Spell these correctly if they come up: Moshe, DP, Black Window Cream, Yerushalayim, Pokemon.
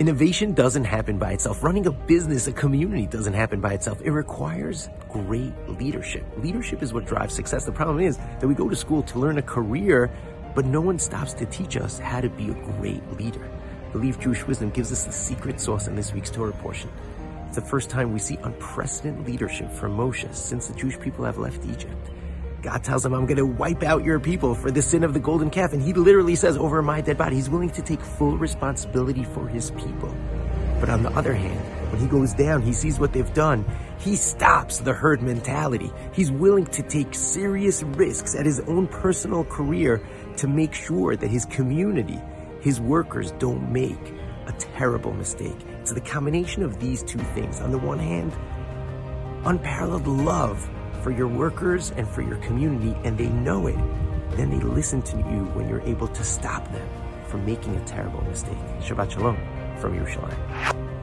Innovation doesn't happen by itself. Running a business, a community doesn't happen by itself. It requires great leadership. Leadership is what drives success. The problem is that we go to school to learn a career, but no one stops to teach us how to be a great leader. I believe Jewish wisdom gives us the secret sauce in this week's Torah portion. It's the first time we see unprecedented leadership from Moshe since the Jewish people have left Egypt. God tells him, I'm going to wipe out your people for the sin of the golden calf. And he literally says, over my dead body. He's willing to take full responsibility for his people. But on the other hand, when he goes down, he sees what they've done. He stops the herd mentality. He's willing to take serious risks at his own personal career to make sure that his community, his workers, don't make a terrible mistake. It's the combination of these two things. On the one hand, unparalleled love for your workers and for your community, and they know it. Then they listen to you when you're able to stop them from making a terrible mistake. Shabbat Shalom from Yerushalayim.